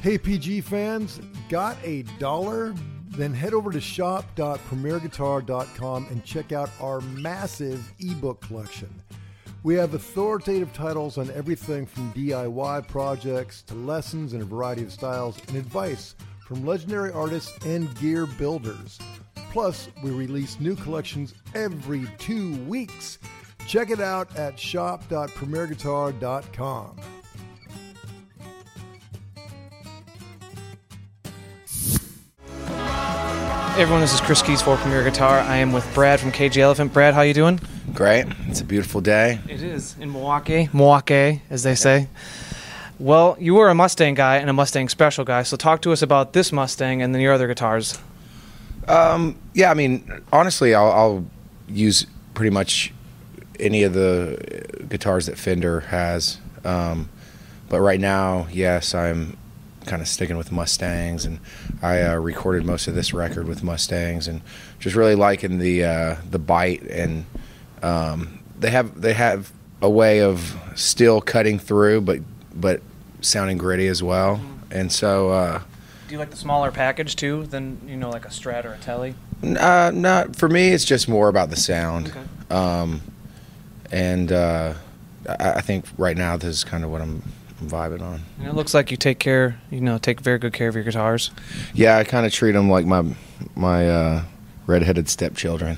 Hey PG fans, got a dollar? Then head over to shop.premierguitar.com and check out our massive ebook collection. We have authoritative titles on everything from DIY projects to lessons in a variety of styles and advice from legendary artists and gear builders. Plus, we release new collections every 2 weeks. Check it out at shop.premierguitar.com. Hey everyone, this is Chris Keyes for Premier Guitar. I am with Brad from Cage the Elephant. Brad, how you doing? Great. It's a beautiful day. It is in Milwaukee. Milwaukee, as they say. Well, you were a Mustang guy and a Mustang Special guy, so talk to us about this Mustang and then your other guitars. Yeah, I mean, honestly, I'll use pretty much any of the guitars that Fender has. But right now, yes, I'm kind of sticking with Mustangs, and I recorded most of this record with Mustangs, and just really liking the bite, and they have a way of still cutting through, but sounding gritty as well. Mm-hmm. And so, do you like the smaller package too than, you know, like a Strat or a Tele? Not for me. It's just more about the sound. Okay. I think right now this is kind of what I'm vibing on. And it looks like you take very good care of your guitars. Yeah, I kind of treat them like my redheaded stepchildren.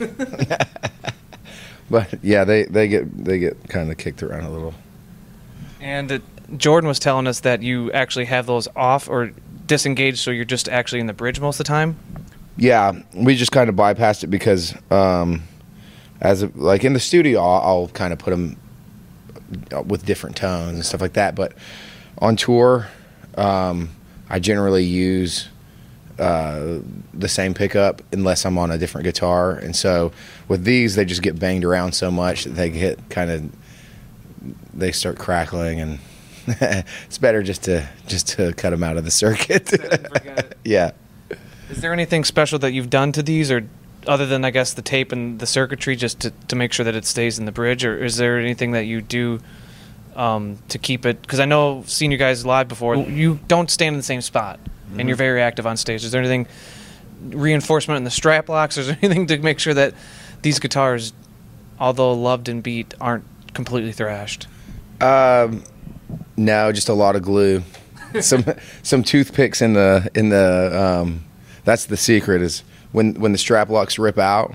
But yeah, they get kind of kicked around a little. And Jordan was telling us that you actually have those off or disengaged, so you're just actually in the bridge most of the time? Yeah, we just kind of bypassed it because in the studio, I'll kind of put them with different tones and stuff like that. But on tour, I generally use the same pickup unless I'm on a different guitar. And so with these, they just get banged around so much that they start crackling, and it's better just to cut them out of the circuit. Yeah. Is there anything special that you've done to these, or other than, I guess, the tape and the circuitry, just to make sure that it stays in the bridge? Or is there anything that you do to keep it? Because I know, seen you guys live before, you don't stand in the same spot, mm-hmm. and you're very active on stage. Is there anything, reinforcement in the strap locks? Is there anything to make sure that these guitars, although loved and beat, aren't completely thrashed? No, just a lot of glue. some toothpicks in the that's the secret, is when the strap locks rip out,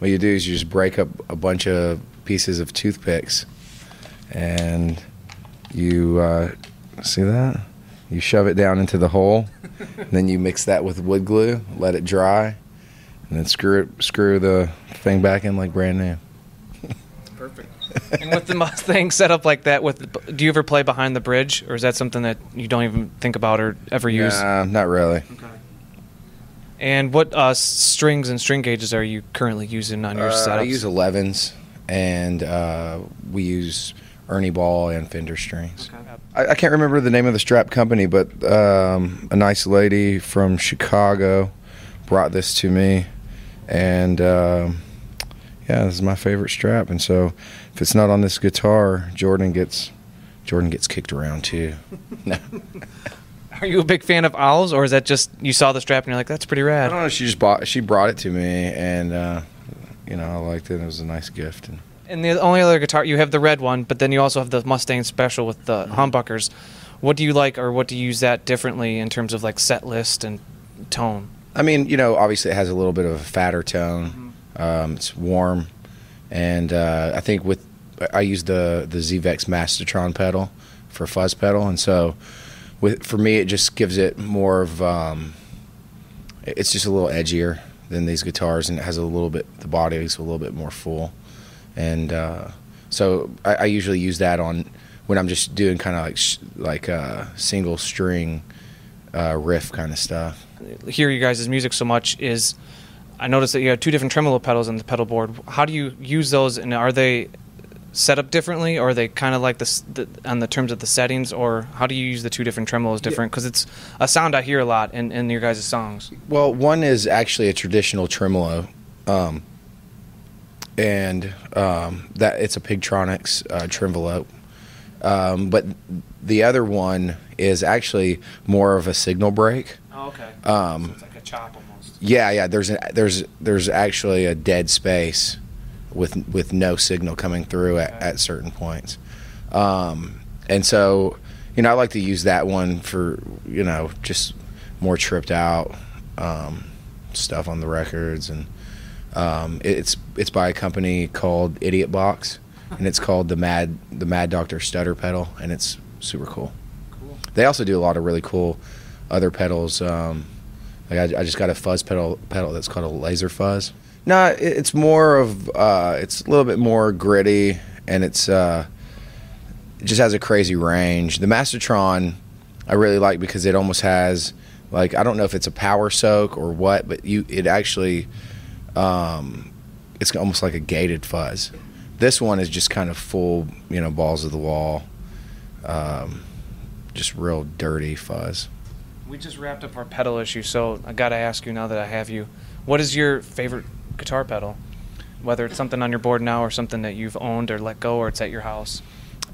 what you do is you just break up a bunch of pieces of toothpicks, and you see that? You shove it down into the hole, and then you mix that with wood glue, let it dry, and then screw the thing back in like brand new. Perfect. And with the Mustang set up like that, do you ever play behind the bridge, or is that something that you don't even think about or ever use? Nah, not really. Okay. And what strings and string gauges are you currently using on your setups? I use 11s, and we use Ernie Ball and Fender strings. Okay. I can't remember the name of the strap company, but a nice lady from Chicago brought this to me, and this is my favorite strap. And so if it's not on this guitar, Jordan gets kicked around too. No. Are you a big fan of owls, or is that just you saw the strap and you're like, that's pretty rad? I don't know. She brought it to me, and I liked it. It was a nice gift. And the only other guitar, you have the red one, but then you also have the Mustang Special with the mm-hmm. humbuckers. What do you like, or what do you use that differently in terms of like set list and tone? I mean, obviously it has a little bit of a fatter tone. Mm-hmm. It's warm, and I think I use the Z-Vex Mastertron pedal for fuzz pedal, and so. For me, it just gives it more of it's just a little edgier than these guitars, and it has the body is a little bit more full. And so I usually use that on when I'm just doing kind of like single string riff kind of stuff. Hear you guys' music so much is, I noticed that you have two different tremolo pedals on the pedal board. How do you use those, and are they set up differently, or are they kind of like this on the terms of the settings, or how do you use the two different tremolos different? Because it's a sound I hear a lot in your guys' songs. Well, one is actually a traditional tremolo, that it's a Pigtronix tremolo, but the other one is actually more of a signal break. Oh, okay. So it's like a chop almost. Yeah, yeah. There's actually a dead space with no signal coming through at certain points, and so I like to use that one for just more tripped out stuff on the records, and it's by a company called Idiot Box, and it's called the Mad Doctor Stutter Pedal, and it's super cool. Cool. They also do a lot of really cool other pedals. Like I just got a fuzz pedal that's called a Laser Fuzz. No, it's more of it's a little bit more gritty, and it's it just has a crazy range. The Mastertron I really like because it almost has, like, I don't know if it's a power soak or what, but it actually it's almost like a gated fuzz. This one is just kind of full, balls of the wall, just real dirty fuzz. We just wrapped up our pedal issue, so I got to ask you now that I have you, what is your favorite guitar pedal? Whether it's something on your board now or something that you've owned or let go or it's at your house.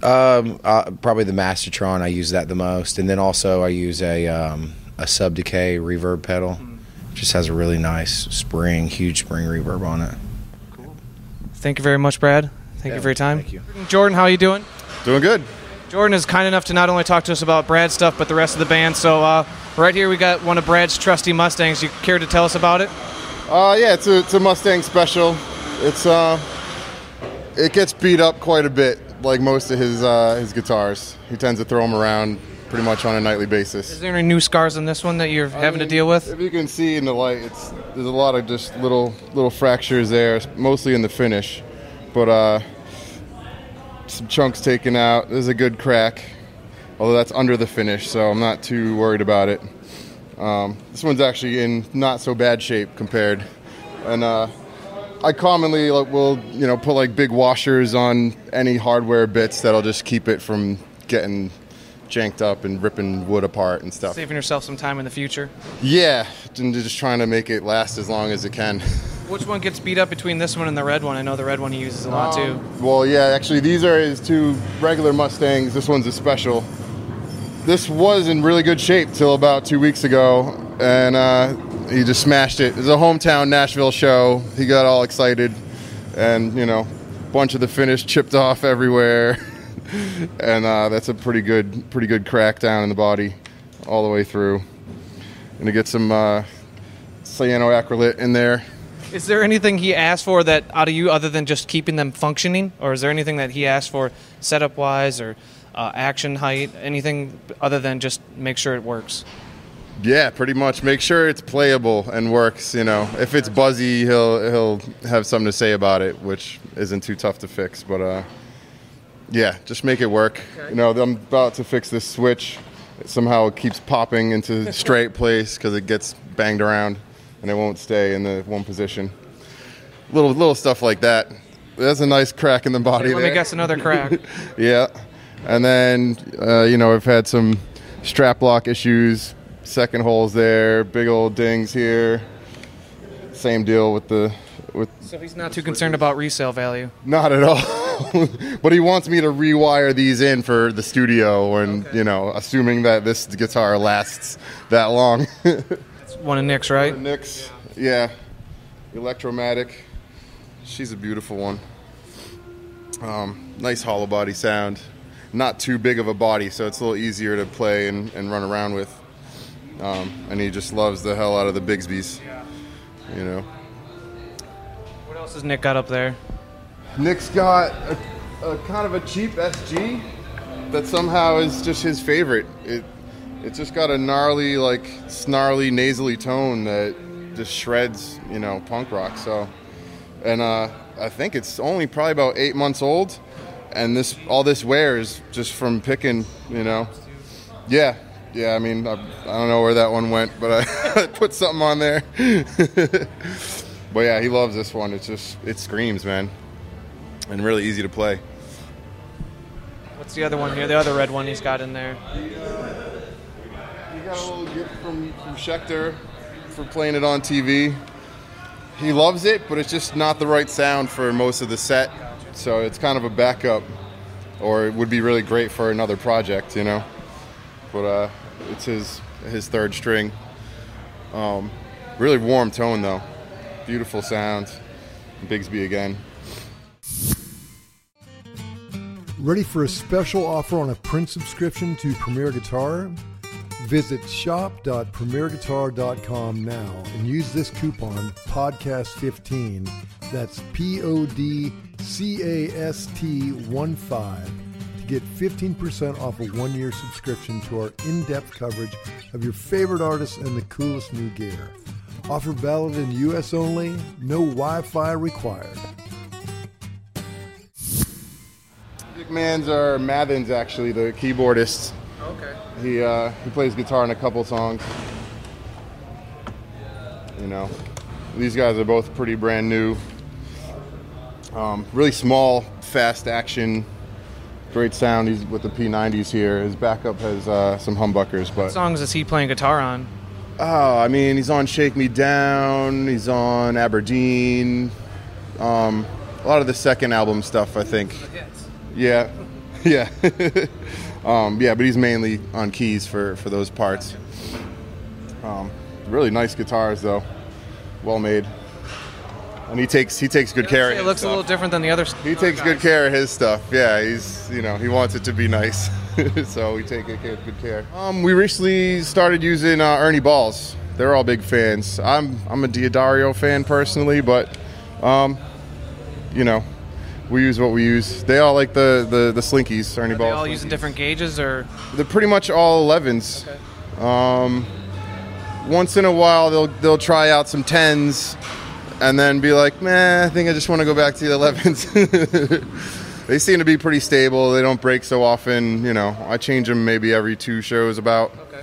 Probably the Mastertron. I use that the most, and then also I use a Sub Decay reverb pedal. It just has a really nice huge spring reverb on it. Thank you very much, Brad. Thank you for your time. Thank you. Jordan, how are you doing? Doing good. Jordan is kind enough to not only talk to us about Brad's stuff, but the rest of the band. So right here we got one of Brad's trusty Mustangs. You care to tell us about it? Yeah, it's a Mustang Special. It's it gets beat up quite a bit, like most of his guitars. He tends to throw them around pretty much on a nightly basis. Is there any new scars on this one that you're having to deal with? If you can see in the light, there's a lot of just little fractures there, mostly in the finish, but some chunks taken out. There's a good crack, although that's under the finish, so I'm not too worried about it. This one's actually in not so bad shape compared, and I commonly will put big washers on any hardware bits that'll just keep it from getting janked up and ripping wood apart and stuff. Saving yourself some time in the future. Yeah, and just trying to make it last as long as it can. Which one gets beat up between this one and the red one? I know the red one he uses a lot too. Well, yeah, actually these are his two regular Mustangs. This one's a Special. This was in really good shape till about 2 weeks ago, and he just smashed it. It was a hometown Nashville show. He got all excited, and a bunch of the finish chipped off everywhere. And that's a pretty good crack down in the body all the way through. And to get some cyanoacrylate in there. Is there anything he asked for that out of you other than just keeping them functioning? Or is there anything that he asked for setup-wise or action height? Anything other than just make sure it works? Yeah, pretty much. Make sure it's playable and works, If it's buzzy, he'll have something to say about it, which isn't too tough to fix, but... yeah, just make it work. Okay. I'm about to fix this switch. Somehow it keeps popping into straight place because it gets banged around, and it won't stay in the one position. Little stuff like that. That's a nice crack in the body there. Let me guess, another crack. Yeah. And then, I've had some strap lock issues, second holes there, big old dings here. Same deal with the... So he's not too concerned about resale value? Not at all. But he wants me to rewire these in for the studio, and assuming that this guitar lasts that long. That's one of Nick's, right? One of Nick's, yeah. Electromatic. She's a beautiful one. Nice hollow body sound. Not too big of a body, so it's a little easier to play and run around with. And he just loves the hell out of the Bigsbys. . What else has Nick got up there? Nick's got a kind of a cheap SG that somehow is just his favorite. It's just got a gnarly, snarly, nasally tone that just shreds, punk rock. So, and I think it's only probably about 8 months old, and all this wear is just from picking, Yeah, I mean, I don't know where that one went, but I put something on there. But yeah, he loves this one. It screams, man. And really easy to play. What's the other one here? The other red one he's got in there. He got a little gift from Schecter for playing it on TV. He loves it, but it's just not the right sound for most of the set. So it's kind of a backup, or it would be really great for another project, but it's his third string. Really warm tone though, beautiful sound. Bigsby again. Ready for a special offer on a print subscription to Premier Guitar? Visit shop.premierguitar.com now and use this coupon podcast15. That's PODCAST15 to get 15% off a one-year subscription to our in-depth coverage of your favorite artists and the coolest new gear. Offer valid in U.S. only. No Wi-Fi required. Big Man's or Mavin's actually the keyboardist. Okay. He plays guitar in a couple songs. You know, these guys are both pretty brand new. Really small, fast action, great sound. He's with the P90s here. His backup has some humbuckers. But what songs is he playing guitar on? Oh, I mean, he's on Shake Me Down, he's on Aberdeen, a lot of the second album stuff, I think. Yeah, yeah. Yeah, but he's mainly on keys for those parts. Really nice guitars, though. Well made. And he takes good care of his stuff. It looks a little different than the other stuff. He takes good care of his stuff, yeah. He's, you know, he wants it to be nice. So we take good care. We recently started using Ernie Balls. They're all big fans. I'm a D'Addario fan personally, but you know, we use what we use. They all like the Slinkies, Ernie Balls. They all using different gauges, or they're pretty much all 11s. Okay. Once in a while they'll try out some 10s, and then be like, "Meh, I think I just want to go back to the 11s." They seem to be pretty stable. They don't break so often. You know, I change them maybe every two shows about. Okay.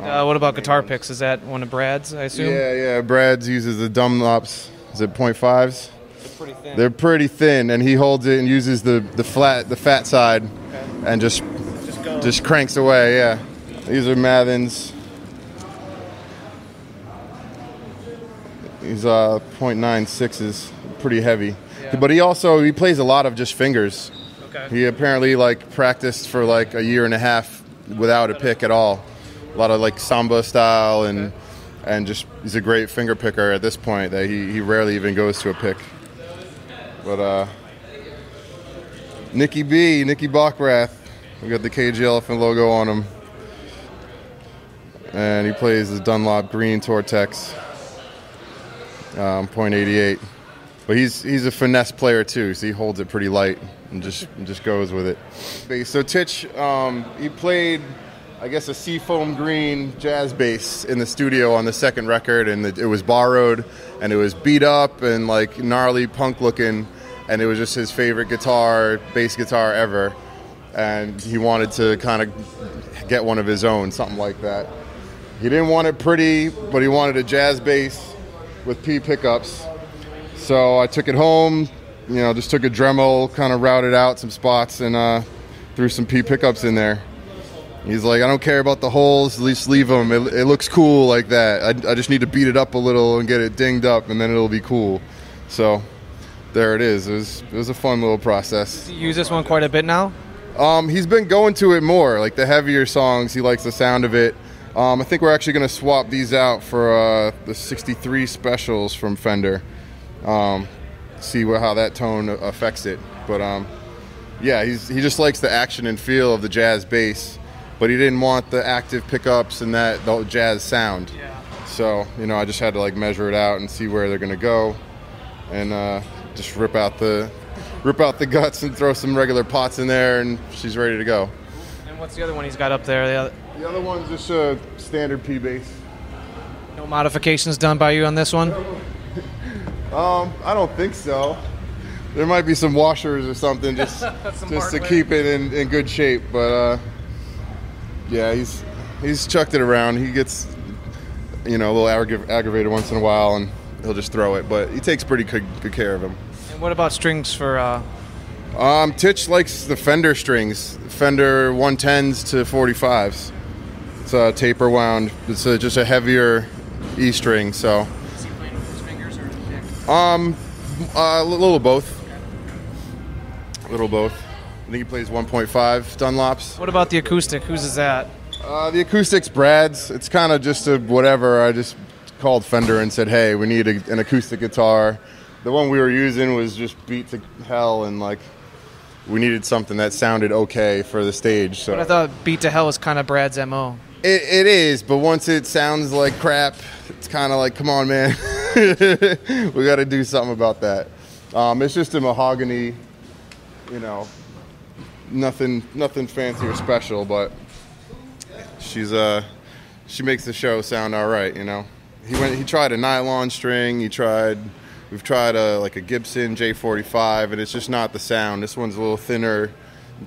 And what about guitar picks? Is that one of Brad's, I assume? Yeah. Brad's uses the Dunlops. Is it .5s? They're pretty thin. And he holds it and uses the fat side, okay, and just cranks away. Yeah. These are Mavins. These are .96s. Pretty heavy. Yeah. But he plays a lot of just fingers. Okay. He apparently practiced for a year and a half without a pick at all. A lot of samba style and okay, and just he's a great finger picker at this point that he rarely even goes to a pick. But Nicky Bockrath, we got the Cage the Elephant logo on him. And he plays the Dunlop Green Tortex, .88. But he's a finesse player too, so he holds it pretty light and just goes with it. So Titch, he played, I guess, a seafoam green jazz bass in the studio on the second record, and it was borrowed, and it was beat up and gnarly punk looking, and it was just his favorite bass guitar ever, and he wanted to kind of get one of his own, something like that. He didn't want it pretty, but he wanted a jazz bass with P pickups. So I took it home, just took a Dremel, kind of routed out some spots, and threw some P pickups in there. He's like, "I don't care about the holes, at least leave them. It looks cool like that. I just need to beat it up a little and get it dinged up, and then it'll be cool." So there it is. It was a fun little process. You use this one quite a bit now? He's been going to it more, the heavier songs. He likes the sound of it. I think we're actually going to swap these out for the 63 Specials from Fender. See how that tone affects it, but yeah, he just likes the action and feel of the jazz bass, but he didn't want the active pickups and the jazz sound. Yeah. So I just had to measure it out and see where they're gonna go, and just rip out the guts and throw some regular pots in there, and she's ready to go. And what's the other one he's got up there? The other one's just a standard P bass. No modifications done by you on this one? I don't think so. There might be some washers or something just to keep it in good shape. But yeah, he's chucked it around. He gets a little aggravated once in a while, and he'll just throw it. But he takes pretty good care of him. And what about strings for? Titch likes the Fender strings, Fender 110s to 45s. It's a taper wound. It's just a heavier E string, so. A little of both. I think he plays 1.5 Dunlops. What about the acoustic? Whose is that? The acoustics, Brad's. It's kind of just a whatever. I just called Fender and said, hey, we need an acoustic guitar. The one we were using was just beat to hell, and like we needed something that sounded okay for the stage. So. But I thought beat to hell was kind of Brad's MO. It is, but once it sounds like crap, it's kind of like, come on, man. We got to do something about that. It's just a mahogany, you know, nothing fancy or special, but she makes the show sound all right, you know. He tried a nylon string. We've tried like a Gibson J45, and it's just not the sound. This one's a little thinner,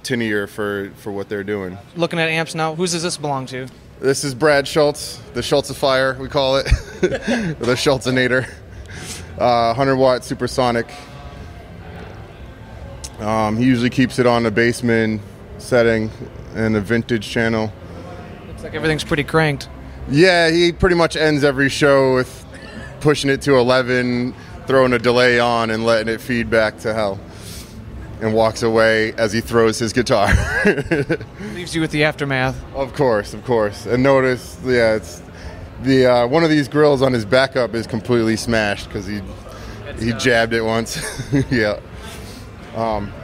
tinnier for what they're doing. Looking at amps now, whose does this belong to? This is Brad Schultz, the Schultzifier, we call it. The Schultzinator. 100 watt supersonic. He usually keeps it on a basement setting and a vintage channel. Looks like everything's pretty cranked. Yeah, he pretty much ends every show with pushing it to 11, throwing a delay on and letting it feed back to hell, and walks away as he throws his guitar. Leaves you with the aftermath. Of course. And notice, yeah, it's the one of these grills on his backup is completely smashed because he jabbed it once. Yeah.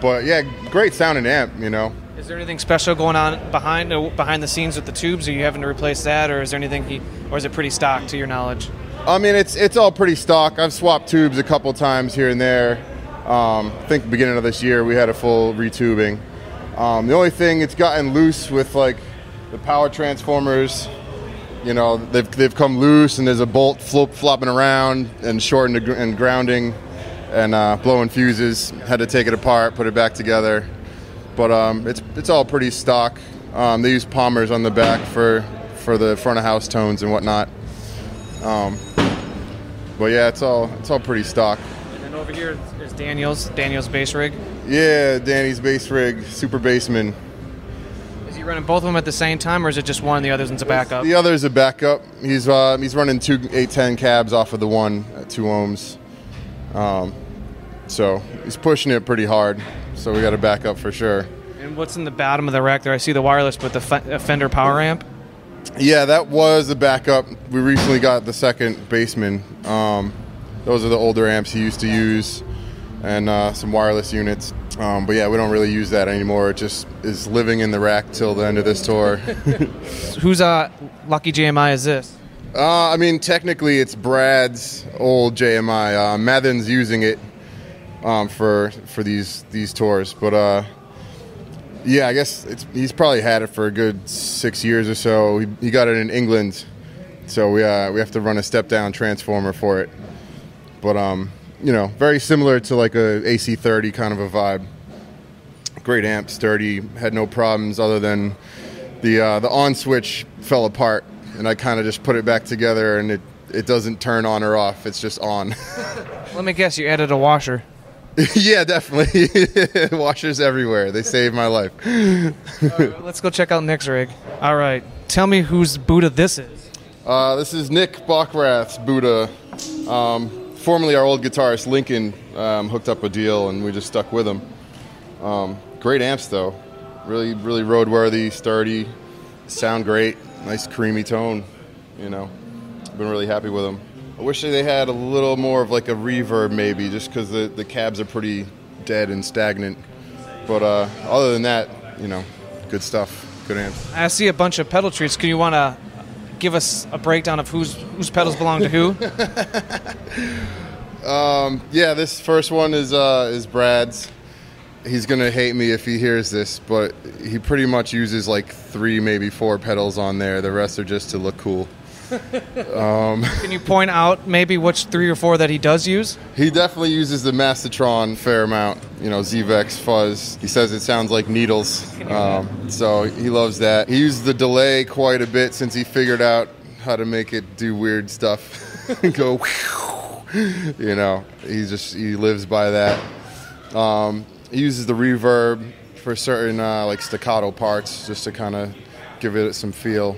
But yeah, great sounding amp, you know. Is there anything special going on behind the scenes with the tubes? Are you having to replace that, or is there anything or is it pretty stock to your knowledge? I mean, it's all pretty stock. I've swapped tubes a couple times here and there. I think the beginning of this year we had a full retubing. The only thing, it's gotten loose with like the power transformers. You know, they've come loose, and there's a bolt flopping around and shortened and grounding and blowing fuses. Had to take it apart, put it back together. But it's all pretty stock. They use palmers on the back for the front of house tones and whatnot. But yeah, it's all pretty stock. Over here is Daniel's bass rig. Yeah, Danny's bass rig, super bassman. Is he running both of them at the same time, or is it just one and the other's a backup? The other's a backup. He's running two 810 cabs off of the one at 2 ohms. So he's pushing it pretty hard. So we got a backup for sure. And what's in the bottom of the rack there? I see the wireless, but the Fender power amp. Yeah, that was a backup. We recently got the second bassman. Those are the older amps he used to use, and some wireless units. But yeah, we don't really use that anymore. It just is living in the rack till the end of this tour. Whose lucky JMI is this? I mean, technically it's Brad's old JMI. Mavin's using it for these tours. But yeah, I guess he's probably had it for a good 6 years or so. He got it in England, so we have to run a step-down transformer for it. But, you know, very similar to like a AC30 kind of a vibe. Great amp, sturdy, had no problems other than the on switch fell apart, and I kind of just put it back together, and it doesn't turn on or off. It's just on. Let me guess, you added a washer. Yeah, definitely. Washers everywhere. They saved my life. Right, let's go check out Nick's rig. All right. Tell me whose Buddha this is. This is Nick Bockrath's Buddha. Formerly our old guitarist Lincoln hooked up a deal, and we just stuck with him. Great amps though, really roadworthy, sturdy, sound great, nice creamy tone. You know, I've been really happy with them. I wish they had a little more of like a reverb maybe, just because the cabs are pretty dead and stagnant. But other than that, you know, good stuff, good amps. I see a bunch of pedal treats. Can you want to give us a breakdown of whose pedals belong to who? Yeah, this first one is Brad's. He's gonna hate me if he hears this, but he pretty much uses like 3, maybe 4 pedals on there. The rest are just to look cool. Can you point out maybe which 3 or 4 that he does use? He definitely uses the Mastertron fair amount. You know, Z-Vex Fuzz. He says it sounds like needles. So he loves that. He used the delay quite a bit since he figured out how to make it do weird stuff. Go, you know, he lives by that. He uses the reverb for certain like staccato parts just to kind of give it some feel.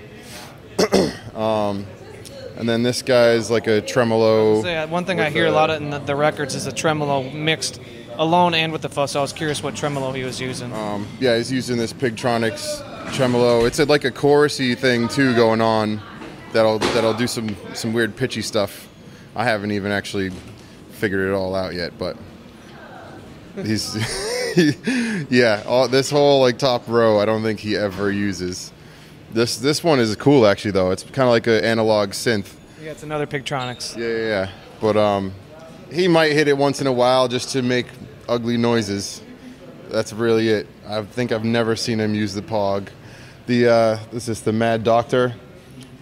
And then this guy is like a tremolo. One thing I hear a lot of in the records is a tremolo mixed alone and with the fuzz. So I was curious what tremolo he was using. Yeah, he's using this Pigtronix tremolo. It's like a chorusy thing too going on that'll do some weird pitchy stuff. I haven't even actually figured it all out yet, but he's yeah, this whole like top row I don't think he ever uses. This one is cool actually though. It's kind of like an analog synth. Yeah, it's another Pigtronix. Yeah. But he might hit it once in a while just to make ugly noises. That's really it. I think I've never seen him use the Pog. The this is the Mad Doctor.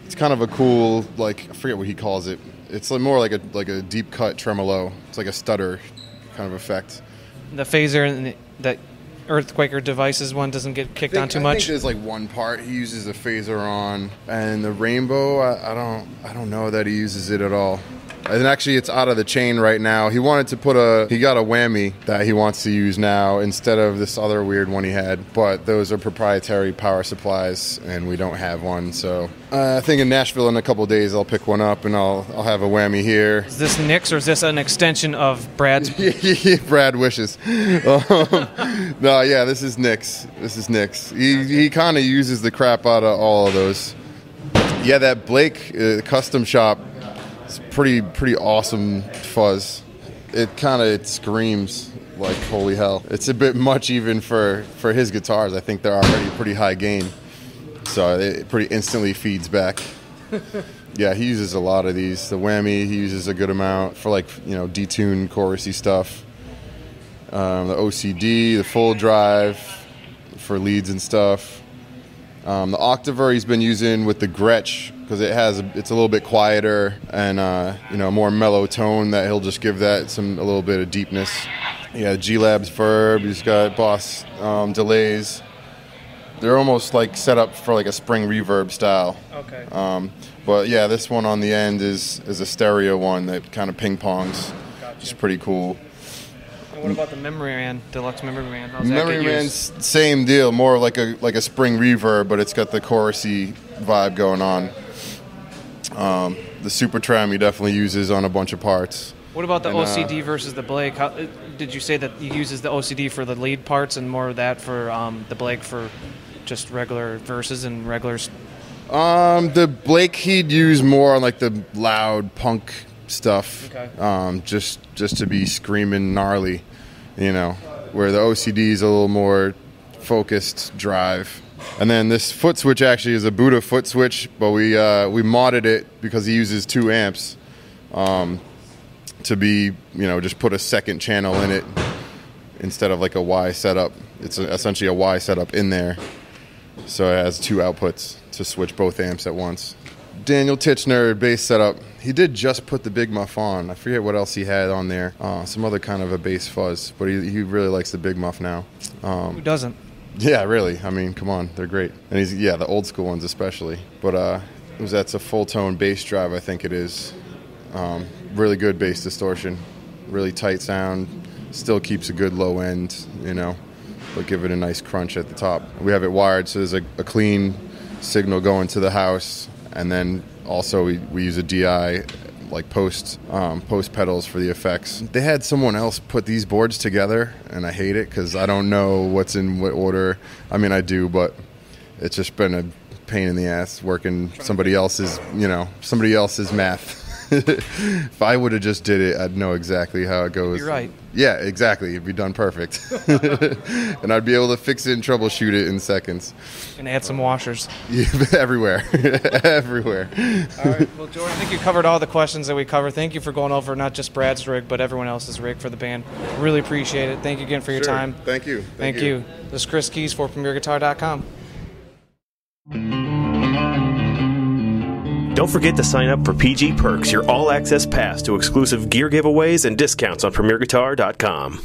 It's kind of a cool, like, I forget what he calls it. It's more like a deep cut tremolo. It's like a stutter kind of effect. The phaser and that Earthquaker Devices one doesn't get kicked on too much. I think there's like one part he uses a phaser on, and the Rainbow. I don't know that he uses it at all. And actually, it's out of the chain right now. He wanted to put he got a whammy that he wants to use now instead of this other weird one he had. But those are proprietary power supplies, and we don't have one. So I think in Nashville in a couple of days, I'll pick one up, and I'll have a whammy here. Is this Nick's, or is this an extension of Brad's? Brad wishes. No, yeah, this is Nick's. He kind of uses the crap out of all of those. Yeah, that Blake custom shop. It's pretty awesome fuzz. It kind of screams like holy hell. It's a bit much even for his guitars. I think they're already pretty high gain, so it pretty instantly feeds back. Yeah, he uses a lot of these. The whammy he uses a good amount for, like, you know, detuned chorusy stuff. The OCD, the full drive for leads and stuff. The Octaver he's been using with the Gretsch because it's a little bit quieter and you know, more mellow tone that he'll just give that a little bit of deepness. Yeah, G Lab's Verb. He's got Boss delays. They're almost like set up for like a spring reverb style. Okay. But yeah, this one on the end is a stereo one that kind of ping pongs. Gotcha. It's pretty cool. What about the Memory Man, Deluxe Memory Man? Memory Man's same deal, more like a spring reverb, but it's got the chorusy vibe going on. The Super Tram he definitely uses on a bunch of parts. What about the OCD versus the Blake? How, did you say that he uses the OCD for the lead parts and more of that for the Blake for just regular verses and regulars? The Blake he'd use more on like the loud punk stuff, okay. Just to be screaming gnarly. You know, where the OCD is a little more focused drive. And then this foot switch actually is a Buddha foot switch, but we modded it because he uses 2 amps to be, you know, just put a second channel in it instead of like a Y setup. It's essentially a Y setup in there. So it has 2 outputs to switch both amps at once. Daniel Titchener bass setup. He did just put the Big Muff on. I forget what else he had on there. Some other kind of a bass fuzz, but he really likes the Big Muff now. Who doesn't? Yeah, really. I mean, come on, they're great. And he's, yeah, the old school ones especially. But that's a full tone bass drive, I think it is. Really good bass distortion, really tight sound. Still keeps a good low end, you know, but give it a nice crunch at the top. We have it wired, so there's a clean signal going to the house. And then also we use a DI, like post pedals for the effects. They had someone else put these boards together, and I hate it because I don't know what's in what order. I mean, I do, but it's just been a pain in the ass working somebody else's math. If I would have just did it, I'd know exactly how it goes. You're right. Yeah, exactly. It'd be done perfect. And I'd be able to fix it and troubleshoot it in seconds. And add some washers. Yeah, everywhere. Everywhere. All right. Well, Jordan, I think you covered all the questions that we cover. Thank you for going over not just Brad's rig, but everyone else's rig for the band. Really appreciate it. Thank you again for your time. Thank you. Thank you. This is Chris Keyes for PremierGuitar.com. Don't forget to sign up for PG Perks, your all-access pass to exclusive gear giveaways and discounts on PremierGuitar.com.